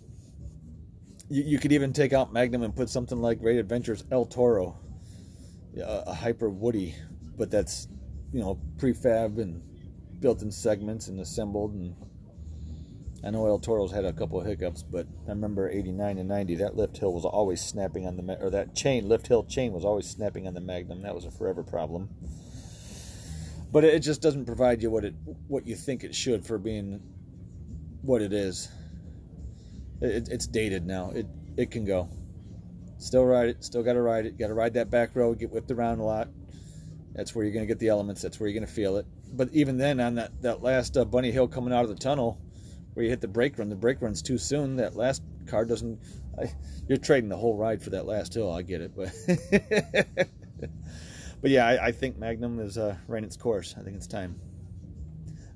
you, you could even take out Magnum and put something like Great Adventures El Toro, a, a Hyper Woody, but that's, you know, prefab and built in segments and assembled. And I know El Toro's had a couple of hiccups, but I remember eighty-nine and ninety, that lift hill was always snapping on the, or that chain, lift hill chain was always snapping on the Magnum. That was a forever problem. But it just doesn't provide you what it, what you think it should for being what it is. It, it's dated now. It, it can go. Still ride it. Still got to ride it. Got to ride that back road, get whipped around a lot. That's where you're going to get the elements. That's where you're going to feel it. But even then, on that, that last uh, bunny hill coming out of the tunnel, where you hit the brake run, the brake run's too soon. That last car doesn't. I, you're trading the whole ride for that last hill. I get it, but but yeah, I, I think Magnum is uh, ran its course. I think it's time.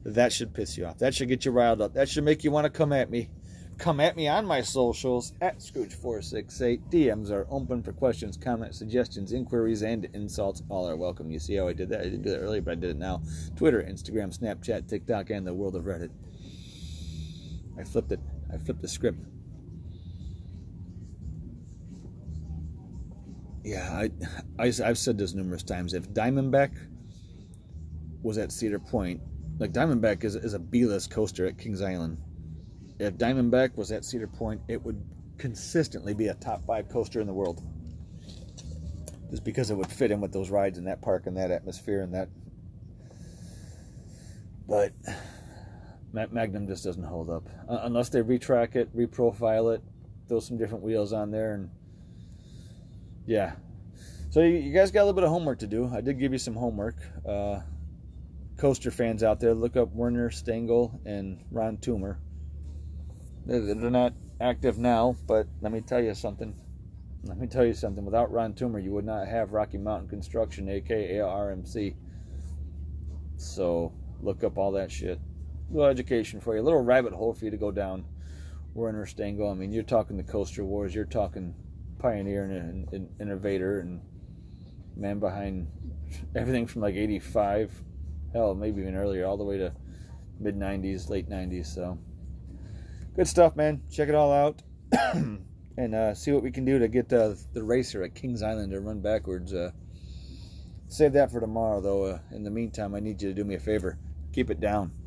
That should piss you off. That should get you riled up. That should make you want to come at me. Come at me on my socials at Scrooge four sixty-eight. D Ms are open for questions, comments, suggestions, inquiries, and insults. All are welcome. You see how I did that? I didn't do that earlier, but I did it now. Twitter, Instagram, Snapchat, TikTok, and the world of Reddit. I flipped it. I flipped the script. Yeah, I, I, I've said this numerous times. If Diamondback was at Cedar Point, like Diamondback is, is a B-list coaster at Kings Island. If Diamondback was at Cedar Point, it would consistently be a top five coaster in the world. Just because it would fit in with those rides in that park and that atmosphere and that. But Magnum just doesn't hold up. Uh, unless they retrack it, reprofile it, throw some different wheels on there, and yeah. So you, you guys got a little bit of homework to do. I did give you some homework. Uh, coaster fans out there, look up Werner Stengel and Ron Toomer. They're, they're not active now, but let me tell you something. Let me tell you something. Without Ron Toomer, you would not have Rocky Mountain Construction, a k a. R M C. So look up all that shit. A little education for you, a little rabbit hole for you to go down. Werner Stengel, I mean, you're talking the Coaster Wars, you're talking pioneer and, and, and innovator and man behind everything from like eighty-five, hell, maybe even earlier, all the way to mid nineties, late nineties. So good stuff, man. Check it all out and uh, see what we can do to get uh, the racer at Kings Island to run backwards. Uh, save that for tomorrow, though. Uh, in the meantime, I need you to do me a favor. Keep it down.